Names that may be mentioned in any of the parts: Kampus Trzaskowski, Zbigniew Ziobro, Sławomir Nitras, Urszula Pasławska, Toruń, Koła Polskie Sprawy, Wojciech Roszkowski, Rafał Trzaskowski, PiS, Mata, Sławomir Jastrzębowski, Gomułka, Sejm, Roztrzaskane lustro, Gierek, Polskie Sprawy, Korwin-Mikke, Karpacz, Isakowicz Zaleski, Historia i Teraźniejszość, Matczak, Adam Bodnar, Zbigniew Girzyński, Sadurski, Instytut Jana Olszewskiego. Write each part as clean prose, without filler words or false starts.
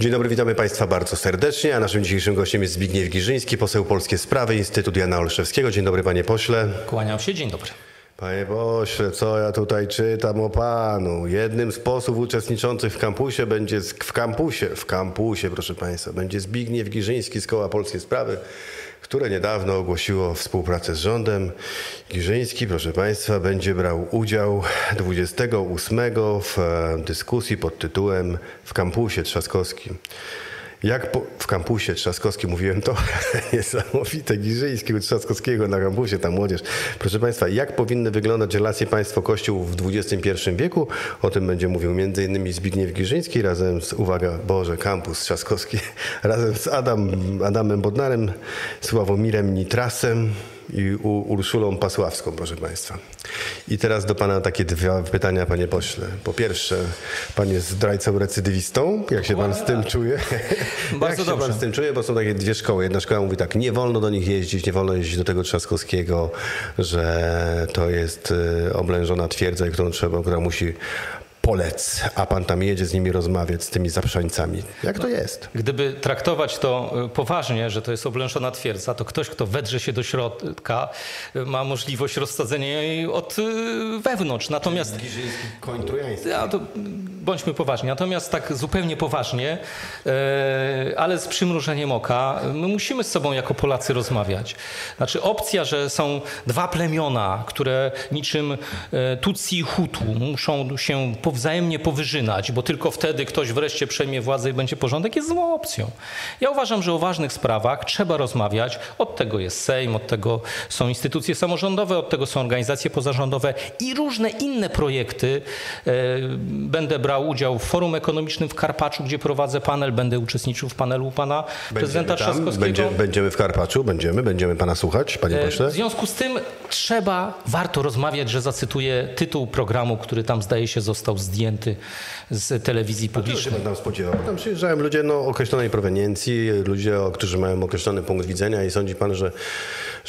Dzień dobry, witamy Państwa bardzo serdecznie, a naszym dzisiejszym gościem jest Zbigniew Girzyński, poseł Polskie Sprawy, Instytut Jana Olszewskiego. Dzień dobry, panie pośle. Kłaniam się, dzień dobry. Panie pośle, co ja tutaj czytam o panu? Jednym z posłów uczestniczących w kampusie będzie, proszę państwa, będzie Zbigniew Girzyński z Koła Polskie Sprawy, które niedawno ogłosiło współpracę z rządem. Girzyński, proszę państwa, będzie brał udział 28 w dyskusji pod tytułem "W kampusie trzaskowskim". W kampusie trzaskowskim mówiłem to, niesamowite, Girzyński u Trzaskowskiego na kampusie, ta młodzież. Proszę państwa, jak powinny wyglądać relacje państwo-kościół w XXI wieku? O tym będzie mówił m.in. Zbigniew Girzyński razem z, uwaga, Boże, kampus trzaskowski, razem z Adamem Bodnarem, Sławomirem Nitrasem i Urszulą Pasławską, proszę państwa. I teraz do pana takie dwa pytania, panie pośle. Po pierwsze, pan jest zdrajcą recydywistą. Jak się pan z tym czuje? Bardzo dobrze. Jak się pan z tym czuje? Bo są takie dwie szkoły. Jedna szkoła mówi tak, nie wolno do nich jeździć, nie wolno jeździć do tego Trzaskowskiego, że to jest oblężona twierdza, która musi polec, a pan tam jedzie z nimi rozmawiać, z tymi zaprzańcami. Jak to jest? Gdyby traktować to poważnie, że to jest oblężona twierdza, to ktoś, kto wedrze się do środka, ma możliwość rozsadzenia jej od wewnątrz. Natomiast koń trojański. Bądźmy poważni. Natomiast tak zupełnie poważnie, ale z przymrużeniem oka, my musimy z sobą jako Polacy rozmawiać. Znaczy opcja, że są dwa plemiona, które niczym Tutsi i Hutu muszą się wzajemnie powyżynać, bo tylko wtedy ktoś wreszcie przejmie władzę i będzie porządek, jest złą opcją. Ja uważam, że o ważnych sprawach trzeba rozmawiać. Od tego jest Sejm, od tego są instytucje samorządowe, od tego są organizacje pozarządowe i różne inne projekty. Będę brał udział w forum ekonomicznym w Karpaczu, gdzie prowadzę panel, będę uczestniczył w panelu pana prezydenta Trzaskowskiego. Będziemy w Karpaczu, będziemy pana słuchać, panie pośle. W związku z tym warto rozmawiać, że zacytuję tytuł programu, który tam zdaje się został zdjęty z telewizji publicznej. Tam spodziewał. Tam przyjeżdżają ludzie o określonej proweniencji, ludzie, którzy mają określony punkt widzenia i sądzi pan, że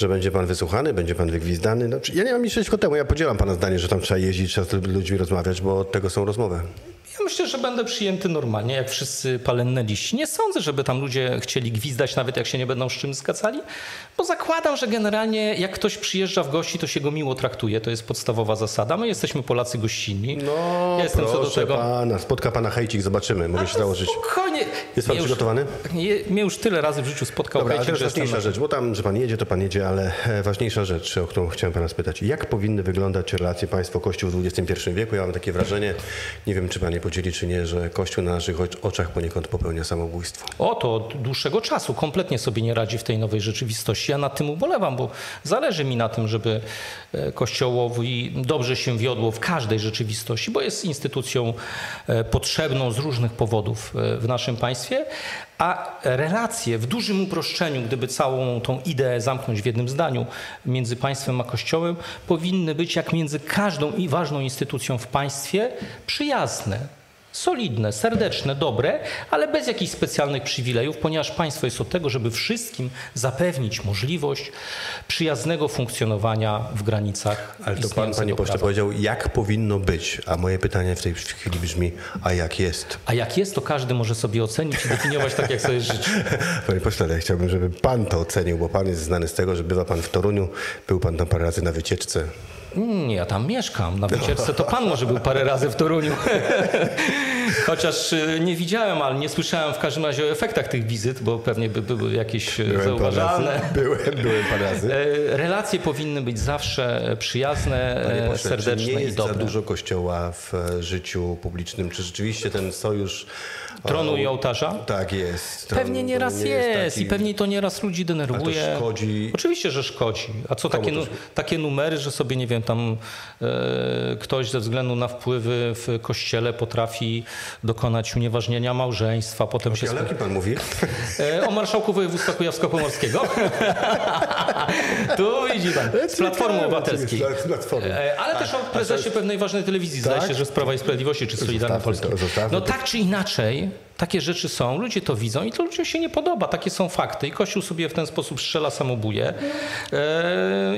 będzie pan wysłuchany, będzie pan wygwizdany. No, ja nie mam nic przeciwko temu, ja podzielam pana zdanie, że tam trzeba jeździć, trzeba z ludźmi rozmawiać, bo od tego są rozmowy. Ja myślę, że będę przyjęty normalnie, jak wszyscy palenne liści. Nie sądzę, żeby tam ludzie chcieli gwizdać, nawet jak się nie będą z czym skacali, bo zakładam, że generalnie jak ktoś przyjeżdża w gości, to się go miło traktuje. To jest podstawowa zasada. My jesteśmy Polacy gościnni. No, ja jestem co do tego. Pana, spotka pana hejcik, zobaczymy. Mogę się założyć. Spokojnie. Jest pan przygotowany? Mnie już tyle razy w życiu spotkał hejcik. To jest ważniejsza rzecz, bo tam, że pan jedzie, to pan jedzie, ale ważniejsza rzecz, o którą chciałem pana spytać. Jak powinny wyglądać relacje państwo-kościół w XXI wieku? Ja mam takie wrażenie, nie wiem, czy pan podzieli czy nie, że Kościół na naszych oczach poniekąd popełnia samobójstwo. To od dłuższego czasu kompletnie sobie nie radzi w tej nowej rzeczywistości. Ja nad tym ubolewam, bo zależy mi na tym, żeby Kościołowi dobrze się wiodło w każdej rzeczywistości, bo jest instytucją potrzebną z różnych powodów w naszym państwie, a relacje w dużym uproszczeniu, gdyby całą tą ideę zamknąć w jednym zdaniu, między państwem a Kościołem, powinny być jak między każdą i ważną instytucją w państwie przyjazne. Solidne, serdeczne, dobre, ale bez jakichś specjalnych przywilejów, ponieważ państwo jest od tego, żeby wszystkim zapewnić możliwość przyjaznego funkcjonowania w granicach. Ale to pan, panie pośle, powiedział, jak powinno być, a moje pytanie w tej chwili brzmi, a jak jest? A jak jest, to każdy może sobie ocenić i definiować tak, jak sobie życzy. Panie pośle, ja chciałbym, żeby pan to ocenił, bo pan jest znany z tego, że bywa pan w Toruniu, był pan tam parę razy na wycieczce. Nie, ja tam mieszkam na wycieczce. To pan może był parę razy w Toruniu. Chociaż nie widziałem, ale nie słyszałem w każdym razie o efektach tych wizyt, bo pewnie by były jakieś zauważalne. Byłem parę razy. Relacje powinny być zawsze przyjazne, pośle, serdeczne i dobre. Nie jest za dużo Kościoła w życiu publicznym. Czy rzeczywiście ten sojusz tronu i ołtarza? Tak jest. Pewnie nieraz jest i pewnie to nieraz ludzi denerwuje. A to szkodzi. Oczywiście, że szkodzi. A co takie numery, że sobie nie wiem, tam ktoś ze względu na wpływy w kościele potrafi dokonać unieważnienia małżeństwa. Potem się... Ale jaki pan mówi? O marszałku województwa kujawsko-pomorskiego. Tu widzi pan. Z Platformy Obywatelskiej. Ale też o prezesie pewnej ważnej telewizji. Zdaje się, że Sprawa i Sprawiedliwości czy Solidarna Polska. No tak czy inaczej Takie rzeczy są, ludzie to widzą i to ludziom się nie podoba. Takie są fakty i Kościół sobie w ten sposób strzela samobuje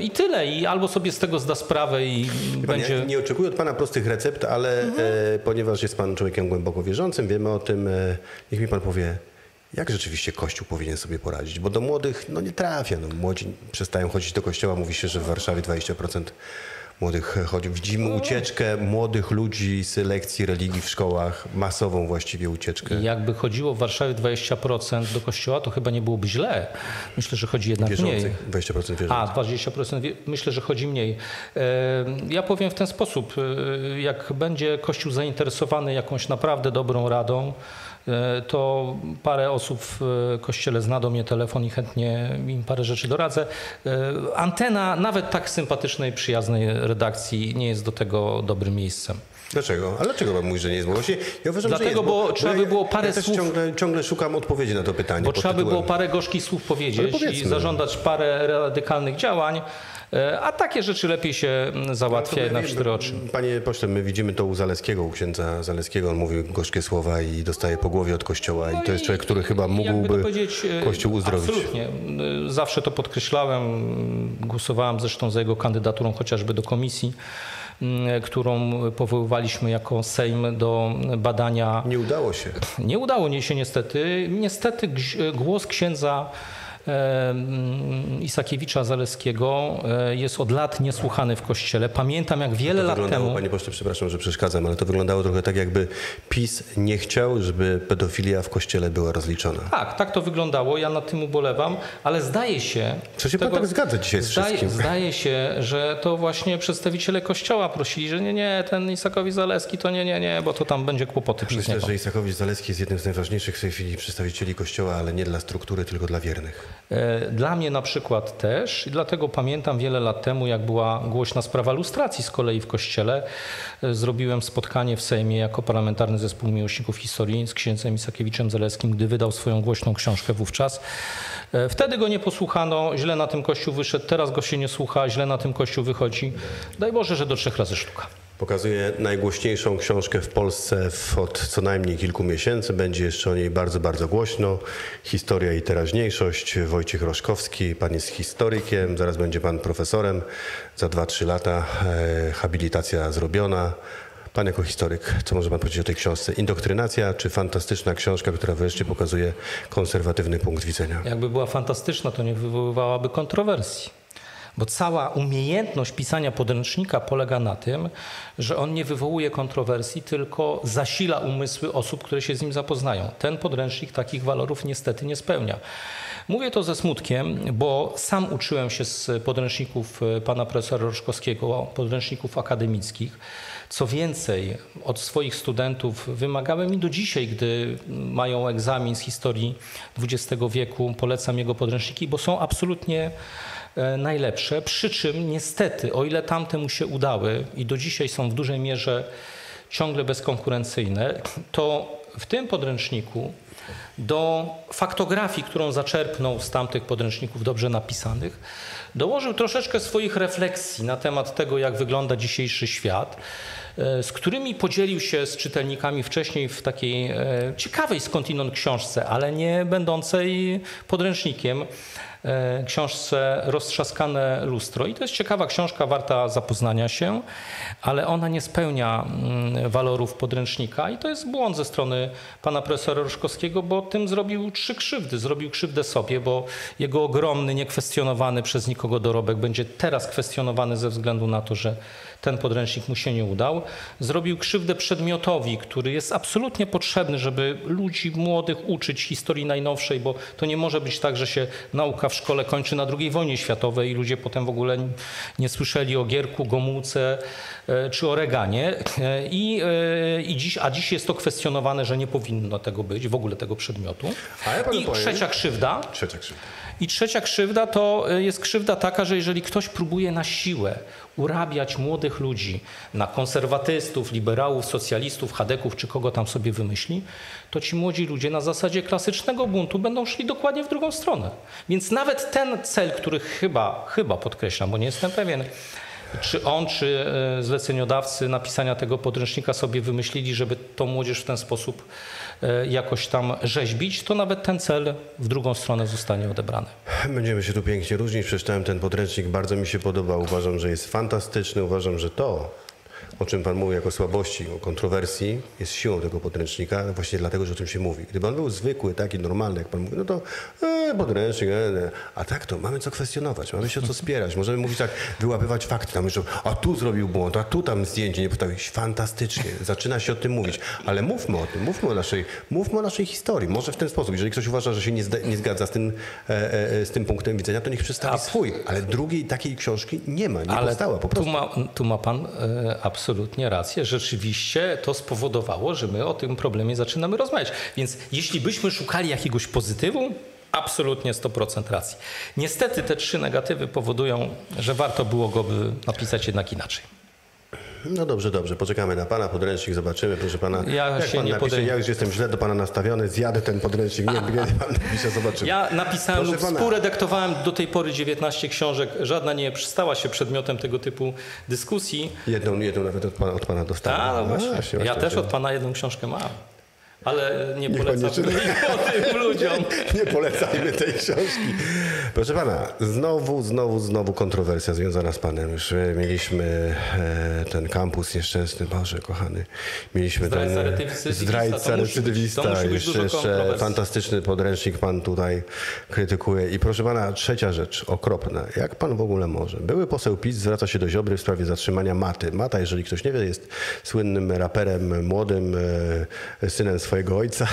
i tyle. I albo sobie z tego zda sprawę i będzie... Ja nie oczekuję od pana prostych recept, ale ponieważ jest pan człowiekiem głęboko wierzącym, wiemy o tym, niech mi pan powie, jak rzeczywiście Kościół powinien sobie poradzić? Bo do młodych no nie trafia. No, młodzi przestają chodzić do kościoła. Mówi się, że w Warszawie 20% młodych chodzi. Widzimy ucieczkę młodych ludzi z lekcji religii w szkołach. Masową właściwie ucieczkę. Jakby chodziło w Warszawie 20% do kościoła, to chyba nie byłoby źle. Myślę, że chodzi jednak wierzących, mniej. 20% wierzących. A, 20%. Myślę, że chodzi mniej. Ja powiem w ten sposób. Jak będzie Kościół zainteresowany jakąś naprawdę dobrą radą, to parę osób w kościele zna do mnie telefon i chętnie im parę rzeczy doradzę. Antena nawet tak sympatycznej, przyjaznej redakcji nie jest do tego dobrym miejscem. Dlaczego? Ale dlaczego pan mówi, że nie jest? Ja uważam, dlatego, że bo trzeba by było parę słów... Ciągle szukam odpowiedzi na to pytanie. Bo trzeba by było parę gorzkich słów powiedzieć i zażądać parę radykalnych działań, a takie rzeczy lepiej się załatwia jednak w cztery oczy. Panie pośle, my widzimy to u Zaleskiego, u księdza Zaleskiego. On mówi gorzkie słowa i dostaje po głowie od Kościoła. No i to jest człowiek, który chyba mógłby Kościół uzdrowić. Absolutnie. Zawsze to podkreślałem. Głosowałem zresztą za jego kandydaturą chociażby do komisji, którą powoływaliśmy jako Sejm do badania. Nie udało się. Nie udało się niestety. Niestety głos księdza Isakiewicza Zaleskiego jest od lat niesłuchany w Kościele. Pamiętam, jak wiele lat temu... Panie pośle, przepraszam, że przeszkadzam, ale to wyglądało trochę tak, jakby PiS nie chciał, żeby pedofilia w Kościele była rozliczona. Tak, tak to wyglądało. Ja nad tym ubolewam, ale zdaje się... Co się pan tak zgadza dzisiaj z wszystkim? Zdaje się, że to właśnie przedstawiciele Kościoła prosili, że nie, ten Isakowicz Zaleski to nie, bo to tam będzie kłopoty przez niego. Myślę, że Isakowicz Zaleski jest jednym z najważniejszych w tej chwili przedstawicieli Kościoła, ale nie dla struktury, tylko dla wiernych. Dla mnie na przykład też i dlatego pamiętam wiele lat temu, jak była głośna sprawa lustracji z kolei w Kościele. Zrobiłem spotkanie w Sejmie jako Parlamentarny Zespół Miłośników Historii z księdzem Isakiewiczem Zaleskim, gdy wydał swoją głośną książkę wówczas. Wtedy go nie posłuchano, źle na tym Kościół wyszedł, teraz go się nie słucha, źle na tym Kościół wychodzi. Daj Boże, że do 3 razy sztuka. Pokazuje najgłośniejszą książkę w Polsce od co najmniej kilku miesięcy. Będzie jeszcze o niej bardzo, bardzo głośno. Historia i teraźniejszość. Wojciech Roszkowski. Pan jest historykiem. Zaraz będzie pan profesorem. Za 2-3 lata habilitacja zrobiona. Pan jako historyk, co może pan powiedzieć o tej książce? Indoktrynacja czy fantastyczna książka, która wreszcie pokazuje konserwatywny punkt widzenia? Jakby była fantastyczna, to nie wywoływałaby kontrowersji. Bo cała umiejętność pisania podręcznika polega na tym, że on nie wywołuje kontrowersji, tylko zasila umysły osób, które się z nim zapoznają. Ten podręcznik takich walorów niestety nie spełnia. Mówię to ze smutkiem, bo sam uczyłem się z podręczników pana profesora Roszkowskiego, podręczników akademickich. Co więcej, od swoich studentów wymagałem i do dzisiaj, gdy mają egzamin z historii XX wieku, polecam jego podręczniki, bo są absolutnie najlepsze, przy czym niestety, o ile tamte mu się udały i do dzisiaj są w dużej mierze ciągle bezkonkurencyjne, to w tym podręczniku do faktografii, którą zaczerpnął z tamtych podręczników dobrze napisanych, dołożył troszeczkę swoich refleksji na temat tego, jak wygląda dzisiejszy świat, z którymi podzielił się z czytelnikami wcześniej w takiej ciekawej skądinąd książce, ale nie będącej podręcznikiem, książce Roztrzaskane lustro. I to jest ciekawa książka, warta zapoznania się, ale ona nie spełnia walorów podręcznika i to jest błąd ze strony pana profesora Roszkowskiego, bo tym zrobił 3 krzywdy. Zrobił krzywdę sobie, bo jego ogromny, niekwestionowany przez nikogo dorobek będzie teraz kwestionowany ze względu na to, że ten podręcznik mu się nie udał. Zrobił krzywdę przedmiotowi, który jest absolutnie potrzebny, żeby ludzi młodych uczyć historii najnowszej, bo to nie może być tak, że się nauka w szkole kończy na II wojnie światowej i ludzie potem w ogóle nie słyszeli o Gierku, Gomułce czy o Reganie. Dziś jest to kwestionowane, że nie powinno tego być, w ogóle tego przedmiotu. I trzecia krzywda to jest krzywda taka, że jeżeli ktoś próbuje na siłę urabiać młodych ludzi na konserwatystów, liberałów, socjalistów, chadeków czy kogo tam sobie wymyśli, to ci młodzi ludzie na zasadzie klasycznego buntu będą szli dokładnie w drugą stronę. Więc nawet ten cel, który chyba podkreślam, bo nie jestem pewien, Czy on, czy zleceniodawcy napisania tego podręcznika sobie wymyślili, żeby tą młodzież w ten sposób jakoś tam rzeźbić, to nawet ten cel w drugą stronę zostanie odebrany. Będziemy się tu pięknie różnić. Przeczytałem ten podręcznik, bardzo mi się podobał. Uważam, że jest fantastyczny. Uważam, że to, o czym pan mówi jako słabości, o kontrowersji, jest siłą tego podręcznika, właśnie dlatego, że o tym się mówi. Gdyby on był zwykły, taki normalny, jak pan mówi, no to podręcznik, a tak to mamy co kwestionować, mamy się o co spierać. Możemy mówić tak, wyłapywać fakty, tam już, a tu zrobił błąd, a tu tam zdjęcie nie postawiłeś. Fantastycznie, zaczyna się o tym mówić, ale mówmy o tym, mówmy o naszej historii, może w ten sposób. Jeżeli ktoś uważa, że się nie zgadza z tym punktem widzenia, to niech przedstawi swój, ale drugiej takiej książki nie ma, nie ale powstała po prostu. Tu ma pan absolutnie rację. Rzeczywiście to spowodowało, że my o tym problemie zaczynamy rozmawiać. Więc jeśli byśmy szukali jakiegoś pozytywu, absolutnie 100% racji. Niestety te trzy negatywy powodują, że warto było go by napisać jednak inaczej. No dobrze, dobrze. Poczekamy na pana podręcznik, zobaczymy. Proszę pana, ja już jestem źle do pana nastawiony, zjadę ten podręcznik, nie wiem, pan napisze, zobaczymy. Ja napisałem lub współredaktowałem do tej pory 19 książek. Żadna nie stała się przedmiotem tego typu dyskusji. Jedną nawet od pana dostałem. No właśnie, ja też od pana jedną książkę mam. Ale nie polecam tym ludziom. Nie polecajmy tej książki. Proszę pana, znowu kontrowersja związana z panem. Już mieliśmy ten kampus nieszczęsny, Boże kochany. Mieliśmy zdrajca recydywista. Jeszcze fantastyczny podręcznik pan tutaj krytykuje. I proszę pana, trzecia rzecz, okropna. Jak pan w ogóle może? Były poseł PiS zwraca się do Ziobry w sprawie zatrzymania Maty. Mata, jeżeli ktoś nie wie, jest słynnym raperem, młodym synem swojego ojca.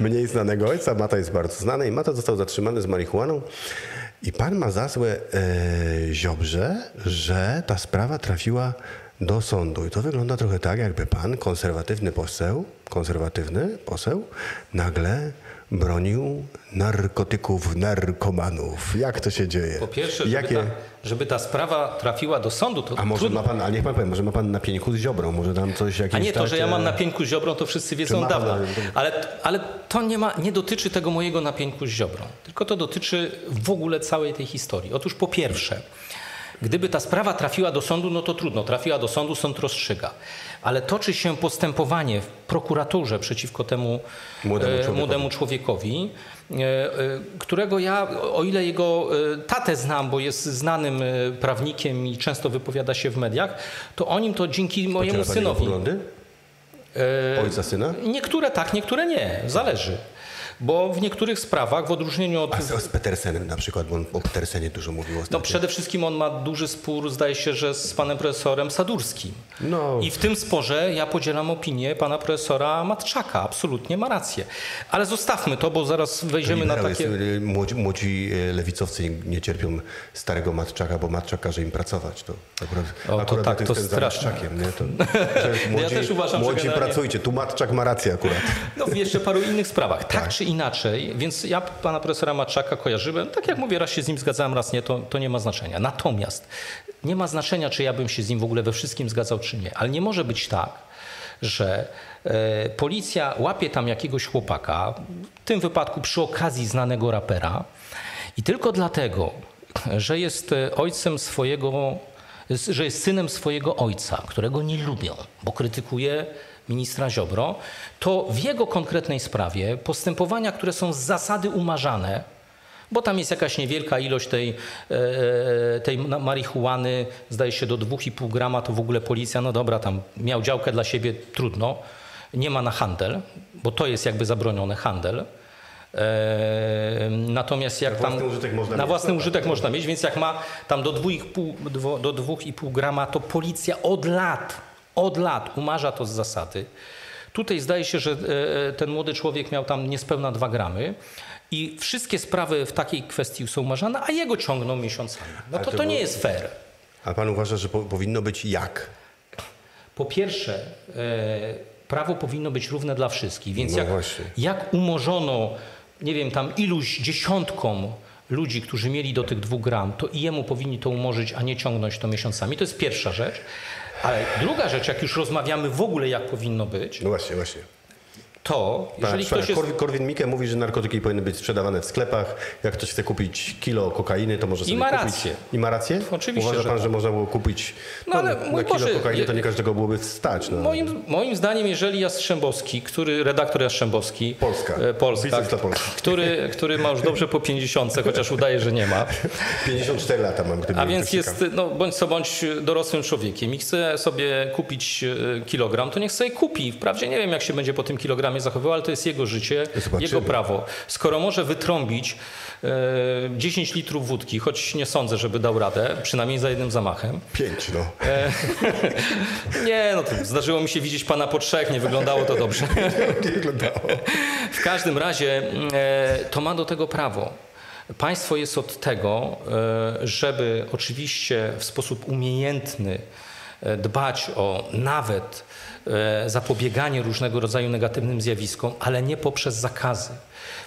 Mniej znanego ojca. Mata jest bardzo znany i Mata został zatrzymany z marihuaną. I pan ma za złe Ziobrze, że ta sprawa trafiła do sądu. I to wygląda trochę tak, jakby pan, konserwatywny poseł, nagle bronił narkotyków, narkomanów. Jak to się dzieje? Po pierwsze, żeby ta sprawa trafiła do sądu, to może ma pan na pieńku z Ziobrą, może tam coś jakieś. A nie to, że ja mam na pieńku z Ziobrą, to wszyscy wiedzą od dawna. Ale to nie dotyczy tego mojego na pieńku z Ziobrą, tylko to dotyczy w ogóle całej tej historii. Otóż po pierwsze, gdyby ta sprawa trafiła do sądu, no to trudno, trafiła do sądu, sąd rozstrzyga. Ale toczy się postępowanie w prokuraturze przeciwko temu młodemu człowiekowi, którego ja, o ile jego tatę znam, bo jest znanym prawnikiem i często wypowiada się w mediach, to o nim to dzięki mojemu synowi. Ojca syna? Niektóre tak, niektóre nie, zależy. Bo w niektórych sprawach, w odróżnieniu od... z Petersenem na przykład, bo on o Petersenie dużo mówił ostatnio. No przede wszystkim on ma duży spór, zdaje się, że z panem profesorem Sadurskim. No. I w tym sporze ja podzielam opinię pana profesora Matczaka. Absolutnie ma rację. Ale zostawmy to, bo zaraz wejdziemy na takie... Młodzi lewicowcy nie cierpią starego Matczaka, bo Matczak każe im pracować. To akurat, to straszne. Ja też uważam, że generalnie... pracujcie, tu Matczak ma rację akurat. No w jeszcze paru innych sprawach. Tak czy inaczej, więc ja pana profesora Matczaka kojarzyłem. Tak jak mówię, raz się z nim zgadzałem, raz nie, to nie ma znaczenia. Natomiast nie ma znaczenia, czy ja bym się z nim w ogóle we wszystkim zgadzał, czy nie. Ale nie może być tak, że policja łapie tam jakiegoś chłopaka, w tym wypadku przy okazji znanego rapera, i tylko dlatego, że jest synem swojego ojca, którego nie lubią, bo krytykuje ministra Ziobro, to w jego konkretnej sprawie postępowania, które są z zasady umarzane, bo tam jest jakaś niewielka ilość tej marihuany, zdaje się do 2,5 grama, to w ogóle policja, no dobra, tam miał działkę dla siebie, trudno, nie ma na handel, bo to jest jakby zabroniony handel. Natomiast jak tam na własny użytek można mieć, więc jak ma tam do 2,5 grama, to policja od lat umarza to z zasady. Tutaj zdaje się, że ten młody człowiek miał tam niespełna 2 gramy i wszystkie sprawy w takiej kwestii są umarzane, a jego ciągną miesiącami. No to nie jest fair. A pan uważa, że powinno być jak? Po pierwsze, prawo powinno być równe dla wszystkich. Więc no jak umorzono, nie wiem, tam iluś dziesiątkom ludzi, którzy mieli do tych 2 gram, to i jemu powinni to umorzyć, a nie ciągnąć to miesiącami. To jest pierwsza rzecz. Ale druga rzecz, jak już rozmawiamy w ogóle, jak powinno być, to... Korwin-Mikke mówi, że narkotyki powinny być sprzedawane w sklepach. Jak ktoś chce kupić kilo kokainy, to może sobie kupić. I ma rację? Oczywiście, uważa pan, że można było kupić kilo kokainy, to nie każdego byłoby wstać. No. Moim zdaniem, jeżeli Jastrzębowski, redaktor Jastrzębowski... Który ma już dobrze po 50, chociaż udaje, że nie ma. 54 lata mam. A więc jest, bądź co bądź, dorosłym człowiekiem i chce sobie kupić kilogram, to niech sobie kupi. Wprawdzie nie wiem, jak się będzie po tym kilogramie zachowywał, ale to jest jego życie, jego prawo. Skoro może wytrąbić 10 litrów wódki, choć nie sądzę, żeby dał radę, przynajmniej za jednym zamachem. 5, zdarzyło mi się widzieć pana po 3, nie wyglądało to dobrze. Nie wyglądało. W każdym razie to ma do tego prawo. Państwo jest od tego, żeby oczywiście w sposób umiejętny dbać o nawet zapobieganie różnego rodzaju negatywnym zjawiskom, ale nie poprzez zakazy.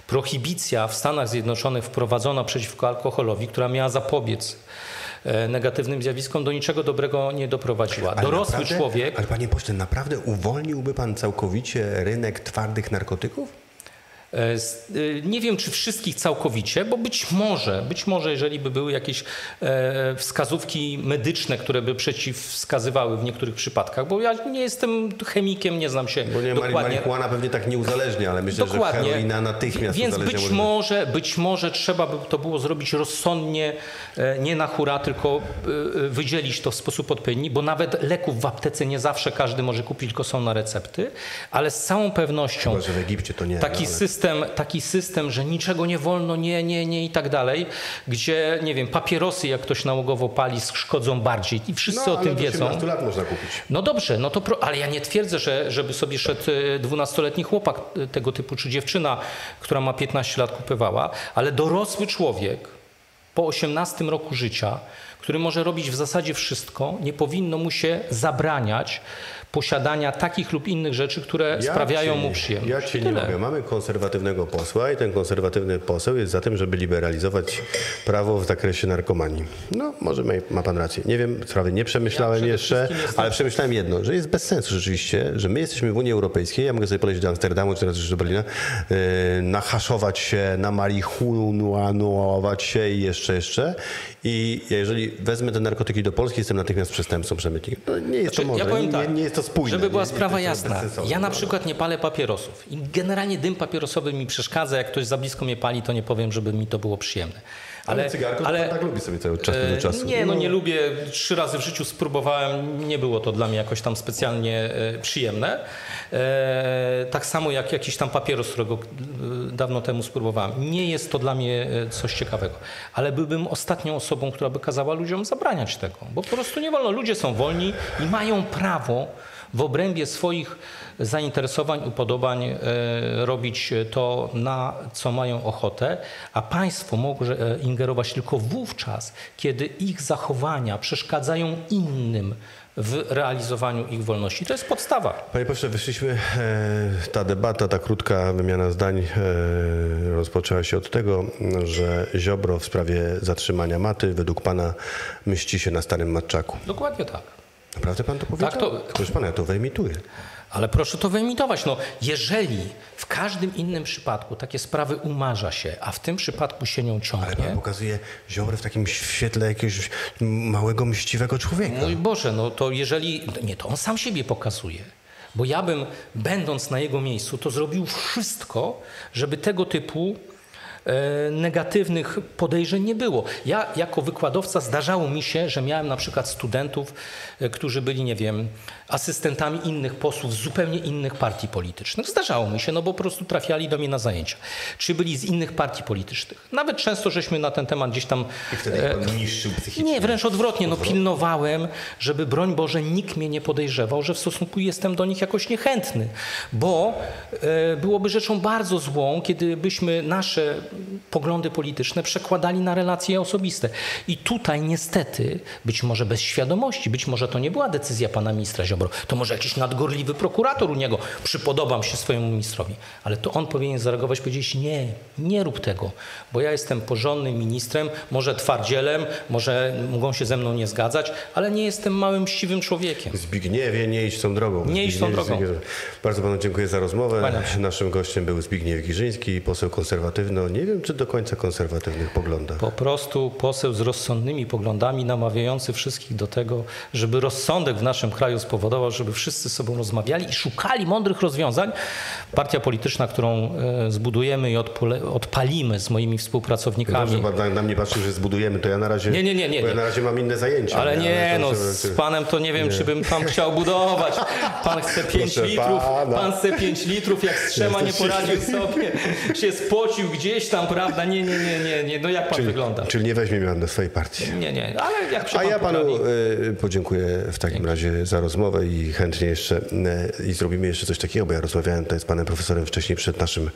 Prohibicja w Stanach Zjednoczonych wprowadzona przeciwko alkoholowi, która miała zapobiec negatywnym zjawiskom, do niczego dobrego nie doprowadziła. Dorosły człowiek... Ale panie pośle, naprawdę uwolniłby pan całkowicie rynek twardych narkotyków? Nie wiem, czy wszystkich całkowicie, bo być może, jeżeli by były jakieś wskazówki medyczne, które by przeciwwskazywały w niektórych przypadkach, bo ja nie jestem chemikiem, nie znam się dokładnie. Marihuana pewnie tak nie uzależnia, ale myślę, dokładnie, że heroina natychmiast uzależnia. Więc być może trzeba by to było zrobić rozsądnie, nie na hura, tylko wydzielić to w sposób odpowiedni, bo nawet leków w aptece nie zawsze każdy może kupić, tylko są na recepty, ale z całą pewnością... Chyba, że w Egipcie to nie. Taki system, że niczego nie wolno, nie i tak dalej, gdzie, nie wiem, papierosy, jak ktoś nałogowo pali, szkodzą bardziej i wszyscy o tym wiedzą. 18 lat można kupić. No dobrze, ale ja nie twierdzę, żeby sobie szedł 12-letni chłopak tego typu, czy dziewczyna, która ma 15 lat, kupywała, ale dorosły człowiek po 18 roku życia, który może robić w zasadzie wszystko, nie powinno mu się zabraniać posiadania takich lub innych rzeczy, które sprawiają mu przyjemność. Ja się nie mówię. Mamy konserwatywnego posła i ten konserwatywny poseł jest za tym, żeby liberalizować prawo w zakresie narkomanii. No, może ma pan rację. Nie wiem, sprawy nie przemyślałem jeszcze, ale przemyślałem jedno, że jest bez sensu rzeczywiście, że my jesteśmy w Unii Europejskiej, ja mogę sobie polecieć do Amsterdamu, czy teraz już do Berlina, nahaszować się, na marihuanować się i jeszcze. I jeżeli wezmę te narkotyki do Polski, jestem natychmiast przestępcą, przemytnikiem. No, nie jest to może. Ja powiem tak. Nie jest to spójne. Żeby była sprawa jasna, ja na przykład nie palę papierosów i generalnie dym papierosowy mi przeszkadza, jak ktoś za blisko mnie pali, to nie powiem, żeby mi to było przyjemne. Ale cygarko tak lubi sobie cały czas do czasu. Nie, nie lubię. 3 razy w życiu spróbowałem, nie było to dla mnie jakoś tam specjalnie przyjemne. Tak samo jak jakiś tam papieros, którego dawno temu spróbowałem. Nie jest to dla mnie coś ciekawego. Ale byłbym ostatnią osobą, która by kazała ludziom zabraniać tego. Bo po prostu nie wolno. Ludzie są wolni i mają prawo w obrębie swoich zainteresowań, upodobań robić to, na co mają ochotę, a państwo może ingerować tylko wówczas, kiedy ich zachowania przeszkadzają innym w realizowaniu ich wolności. To jest podstawa. Panie pośle, wyszliśmy, ta debata, ta krótka wymiana zdań rozpoczęła się od tego, że Ziobro w sprawie zatrzymania Maty według pana mści się na starym matczaku. Dokładnie tak. Naprawdę pan to powiedział? Tak, proszę pana, ja to wyemituję. Ale proszę to wyemitować. Jeżeli w każdym innym przypadku takie sprawy umarza się, a w tym przypadku się nią ciągnie... Ale pan pokazuje Ziobrę w takim świetle jakiegoś małego, mściwego człowieka. Mój Boże, to jeżeli... Nie, to on sam siebie pokazuje. Bo ja bym, będąc na jego miejscu, to zrobił wszystko, żeby tego typu negatywnych podejrzeń nie było. Ja jako wykładowca zdarzało mi się, że miałem na przykład studentów, którzy byli, nie wiem, asystentami innych posłów z zupełnie innych partii politycznych. Zdarzało mi się, bo po prostu trafiali do mnie na zajęcia. Czy byli z innych partii politycznych. Nawet często żeśmy na ten temat gdzieś tam... I wtedy pan niszczył psychicznie. Nie, wręcz odwrotnie. Pilnowałem, żeby broń Boże nikt mnie nie podejrzewał, że w stosunku jestem do nich jakoś niechętny. Bo byłoby rzeczą bardzo złą, kiedy byśmy nasze poglądy polityczne przekładali na relacje osobiste. I tutaj niestety, być może bez świadomości, być może to nie była decyzja pana ministra Ziobro, to może jakiś nadgorliwy prokurator u niego, przypodobam się swojemu ministrowi, ale to on powinien zareagować, powiedzieć nie, nie rób tego, bo ja jestem porządnym ministrem, może twardzielem, może mogą się ze mną nie zgadzać, ale nie jestem małym, siwym człowiekiem. Zbigniewie, nie idź tą drogą. Nie idź tą drogą. Bardzo panu dziękuję za rozmowę. Naszym gościem był Zbigniew Girzyński, poseł konserwatywny. Nie wiem, czy do końca konserwatywnych poglądach. Po prostu poseł z rozsądnymi poglądami, namawiający wszystkich do tego, żeby rozsądek w naszym kraju spowodował, żeby wszyscy z sobą rozmawiali i szukali mądrych rozwiązań. Partia polityczna, którą zbudujemy i odpalimy z moimi współpracownikami. Dobrze, pan na mnie patrzy, że zbudujemy, to ja na razie, nie. Bo ja na razie mam inne zajęcia. Ale nie, no z panem to nie wiem, czy bym pan chciał budować. Pan chce 5 litrów, pan chce 5 litrów, jak strzema nie poradził sobie, się spocił gdzieś tam, prawda? Nie, no jak pan wygląda? Czyli nie weźmie mnie do swojej partii. Nie, ale jak się pan panu podziękuję w takim razie za rozmowę i chętnie jeszcze i zrobimy jeszcze coś takiego, bo ja rozmawiałem tutaj z panem profesorem wcześniej przed naszym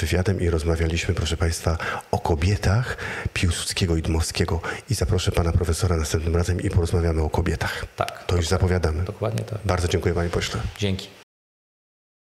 wywiadem i rozmawialiśmy, proszę państwa, o kobietach Piłsudskiego i Dmowskiego i zaproszę pana profesora następnym razem i porozmawiamy o kobietach. Tak. To już zapowiadamy. Dokładnie tak. Bardzo dziękuję, panie pośle. Dzięki.